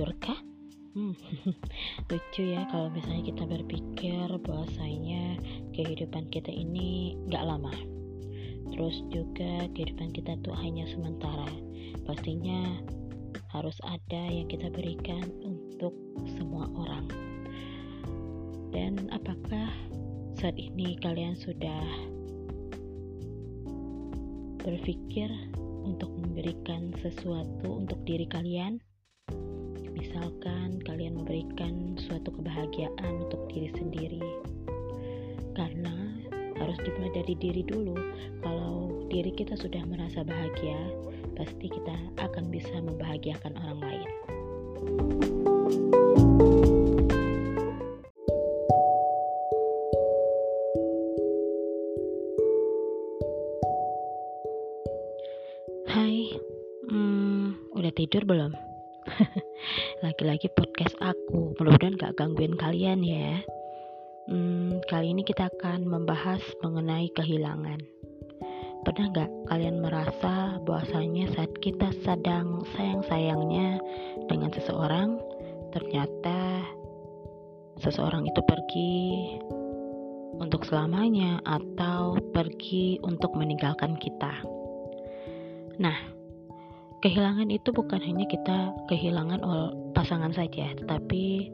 tidurkah? Lucu ya kalau misalnya kita berpikir bahwasanya kehidupan kita ini gak lama, terus juga kehidupan kita tuh hanya sementara. Pastinya harus ada yang kita berikan untuk semua orang. Dan apakah saat ini kalian sudah berpikir untuk memberikan sesuatu untuk diri kalian? Misalkan kalian memberikan suatu kebahagiaan untuk diri sendiri, karena harus dimulai dari diri dulu. Kalau diri kita sudah merasa bahagia, pasti kita akan bisa membahagiakan orang lain. Hai, udah tidur belum? Lagi-lagi podcast aku, mudah-mudahan gak gangguin kalian ya. Kali ini kita akan membahas mengenai kehilangan. Pernah gak kalian merasa bahwasanya saat kita sedang sayang-sayangnya dengan seseorang, ternyata seseorang itu pergi untuk selamanya atau pergi untuk meninggalkan kita? Nah, kehilangan itu bukan hanya kita kehilangan pasangan saja, tetapi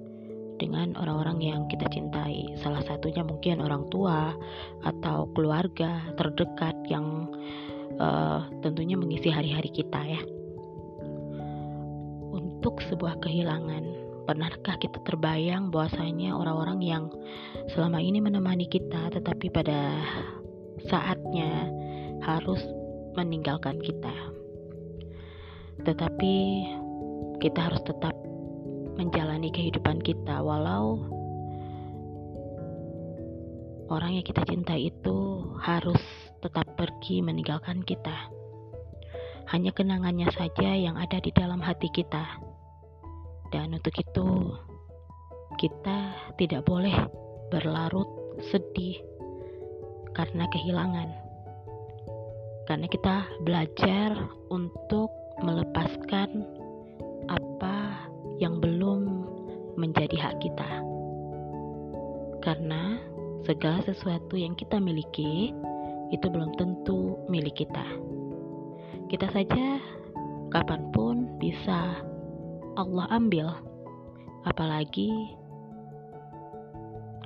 dengan orang-orang yang kita cintai. Salah satunya mungkin orang tua atau keluarga terdekat yang tentunya mengisi hari-hari kita ya. Untuk sebuah kehilangan, pernahkah kita terbayang bahwasanya orang-orang yang selama ini menemani kita, tetapi pada saatnya harus meninggalkan kita? Tetapi kita harus tetap menjalani kehidupan kita, walau orang yang kita cintai itu harus tetap pergi meninggalkan kita. Hanya kenangannya saja yang ada di dalam hati kita. Dan untuk itu kita tidak boleh berlarut sedih karena kehilangan. Karena kita belajar untuk melepaskan apa yang belum menjadi hak kita, karena segala sesuatu yang kita miliki itu belum tentu milik kita. Kita saja kapanpun bisa Allah ambil, apalagi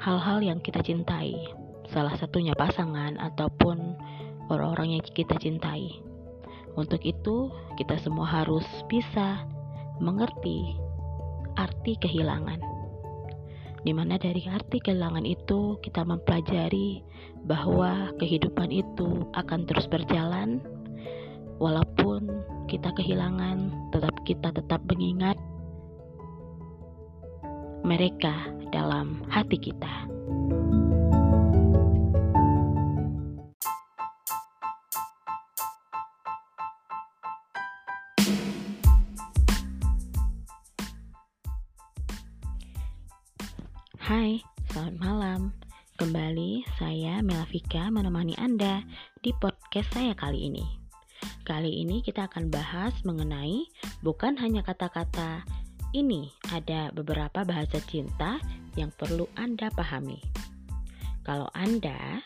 hal-hal yang kita cintai, salah satunya pasangan ataupun orang-orang yang kita cintai. Untuk itu, kita semua harus bisa mengerti arti kehilangan. Di mana dari arti kehilangan itu kita mempelajari bahwa kehidupan itu akan terus berjalan. Walaupun kita kehilangan, kita tetap mengingat mereka dalam hati kita. Hai, selamat malam. Kembali saya Melavika menemani Anda di podcast saya kali ini. Kali ini kita akan bahas mengenai bukan hanya kata-kata. Ini ada beberapa bahasa cinta yang perlu Anda pahami. Kalau Anda,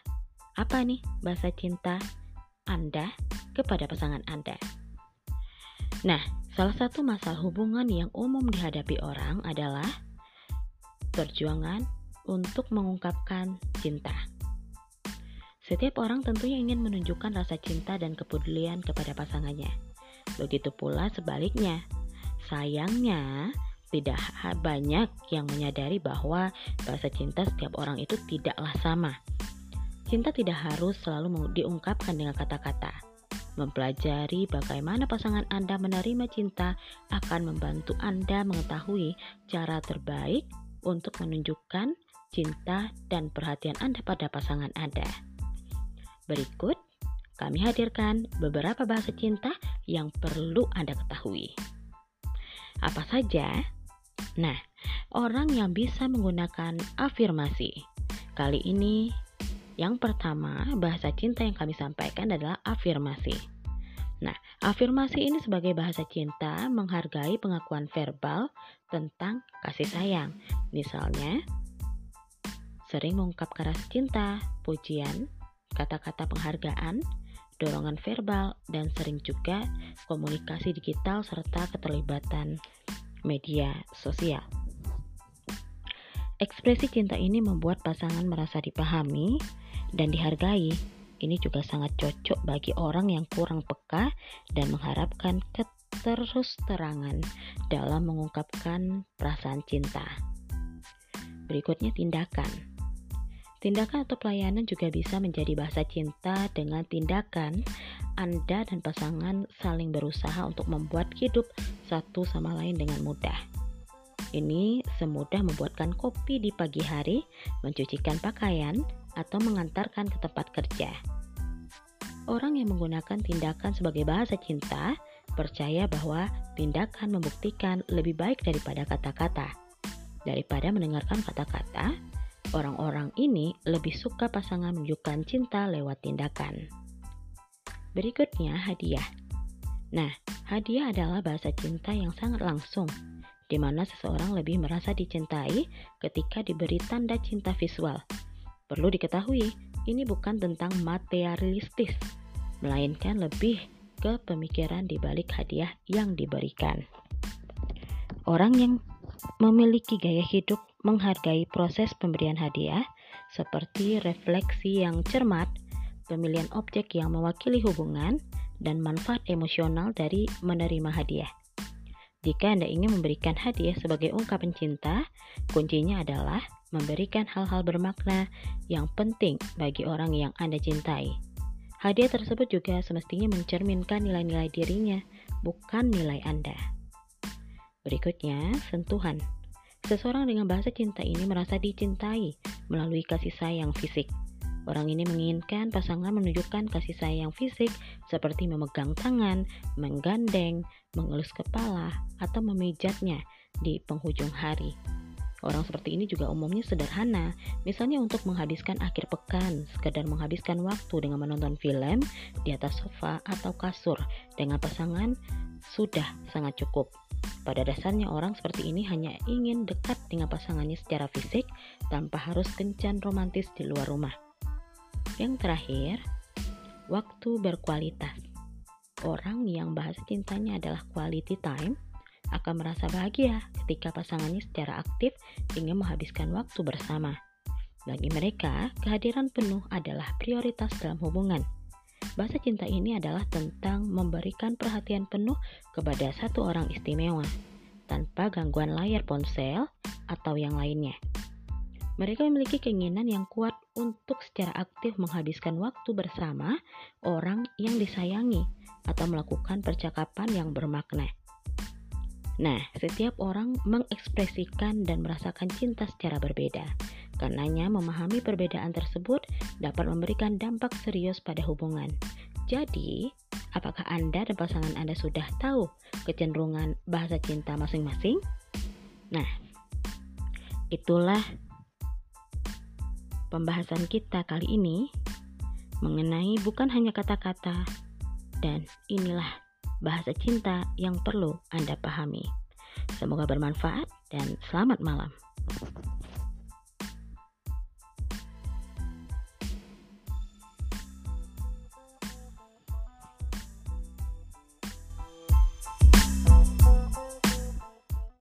apa nih bahasa cinta Anda kepada pasangan Anda? Nah, salah satu masalah hubungan yang umum dihadapi orang adalah perjuangan untuk mengungkapkan cinta. Setiap orang tentunya ingin menunjukkan rasa cinta dan kepedulian kepada pasangannya. Begitu pula sebaliknya. Sayangnya, tidak banyak yang menyadari bahwa rasa cinta setiap orang itu tidaklah sama. Cinta tidak harus selalu diungkapkan dengan kata-kata. Mempelajari bagaimana pasangan Anda menerima cinta akan membantu Anda mengetahui cara terbaik untuk menunjukkan cinta dan perhatian Anda pada pasangan Anda. Berikut, kami hadirkan beberapa bahasa cinta yang perlu Anda ketahui. Apa saja? Nah, orang yang bisa menggunakan afirmasi. Kali ini, yang pertama, bahasa cinta yang kami sampaikan adalah afirmasi. Nah, afirmasi ini sebagai bahasa cinta menghargai pengakuan verbal tentang kasih sayang. Misalnya, sering mengungkapkan rasa cinta, pujian, kata-kata penghargaan, dorongan verbal, dan sering juga komunikasi digital serta keterlibatan media sosial. Ekspresi cinta ini membuat pasangan merasa dipahami dan dihargai. Ini juga sangat cocok bagi orang yang kurang peka dan mengharapkan keterus-terangan dalam mengungkapkan perasaan cinta. Berikutnya tindakan. Tindakan atau pelayanan juga bisa menjadi bahasa cinta. Dengan tindakan, Anda dan pasangan saling berusaha untuk membuat hidup satu sama lain dengan mudah. Ini semudah membuatkan kopi di pagi hari, mencucikan pakaian, atau mengantarkan ke tempat kerja. Orang yang menggunakan tindakan sebagai bahasa cinta percaya bahwa tindakan membuktikan lebih baik daripada kata-kata. Daripada mendengarkan kata-kata, orang-orang ini lebih suka pasangan menunjukkan cinta lewat tindakan. Berikutnya, hadiah. Nah, hadiah adalah bahasa cinta yang sangat langsung, di mana seseorang lebih merasa dicintai ketika diberi tanda cinta visual. Perlu diketahui, ini bukan tentang materialistis, melainkan lebih ke pemikiran di balik hadiah yang diberikan. Orang yang memiliki gaya hidup menghargai proses pemberian hadiah, seperti refleksi yang cermat, pemilihan objek yang mewakili hubungan, dan manfaat emosional dari menerima hadiah. Jika Anda ingin memberikan hadiah sebagai ungkapan cinta, kuncinya adalah memberikan hal-hal bermakna yang penting bagi orang yang Anda cintai. Hadiah tersebut juga semestinya mencerminkan nilai-nilai dirinya, bukan nilai Anda. Berikutnya, sentuhan. Seseorang dengan bahasa cinta ini merasa dicintai melalui kasih sayang fisik. Orang ini menginginkan pasangan menunjukkan kasih sayang fisik seperti memegang tangan, menggandeng, mengelus kepala, atau memijatnya di penghujung hari. Orang seperti ini juga umumnya sederhana, misalnya untuk menghabiskan akhir pekan, sekedar menghabiskan waktu dengan menonton film di atas sofa atau kasur dengan pasangan sudah sangat cukup. Pada dasarnya orang seperti ini hanya ingin dekat dengan pasangannya secara fisik tanpa harus kencan romantis di luar rumah. Yang terakhir, waktu berkualitas. Orang yang bahasa cintanya adalah quality time akan merasa bahagia ketika pasangannya secara aktif ingin menghabiskan waktu bersama. Bagi mereka, kehadiran penuh adalah prioritas dalam hubungan. Bahasa cinta ini adalah tentang memberikan perhatian penuh kepada satu orang istimewa, tanpa gangguan layar ponsel atau yang lainnya. Mereka memiliki keinginan yang kuat untuk secara aktif menghabiskan waktu bersama orang yang disayangi atau melakukan percakapan yang bermakna. Nah, setiap orang mengekspresikan dan merasakan cinta secara berbeda. Karenanya, memahami perbedaan tersebut dapat memberikan dampak serius pada hubungan. Jadi, apakah Anda dan pasangan Anda sudah tahu kecenderungan bahasa cinta masing-masing? Nah, itulah pembahasan kita kali ini mengenai bukan hanya kata-kata, dan inilah bahasa cinta yang perlu Anda pahami. Semoga bermanfaat dan selamat malam.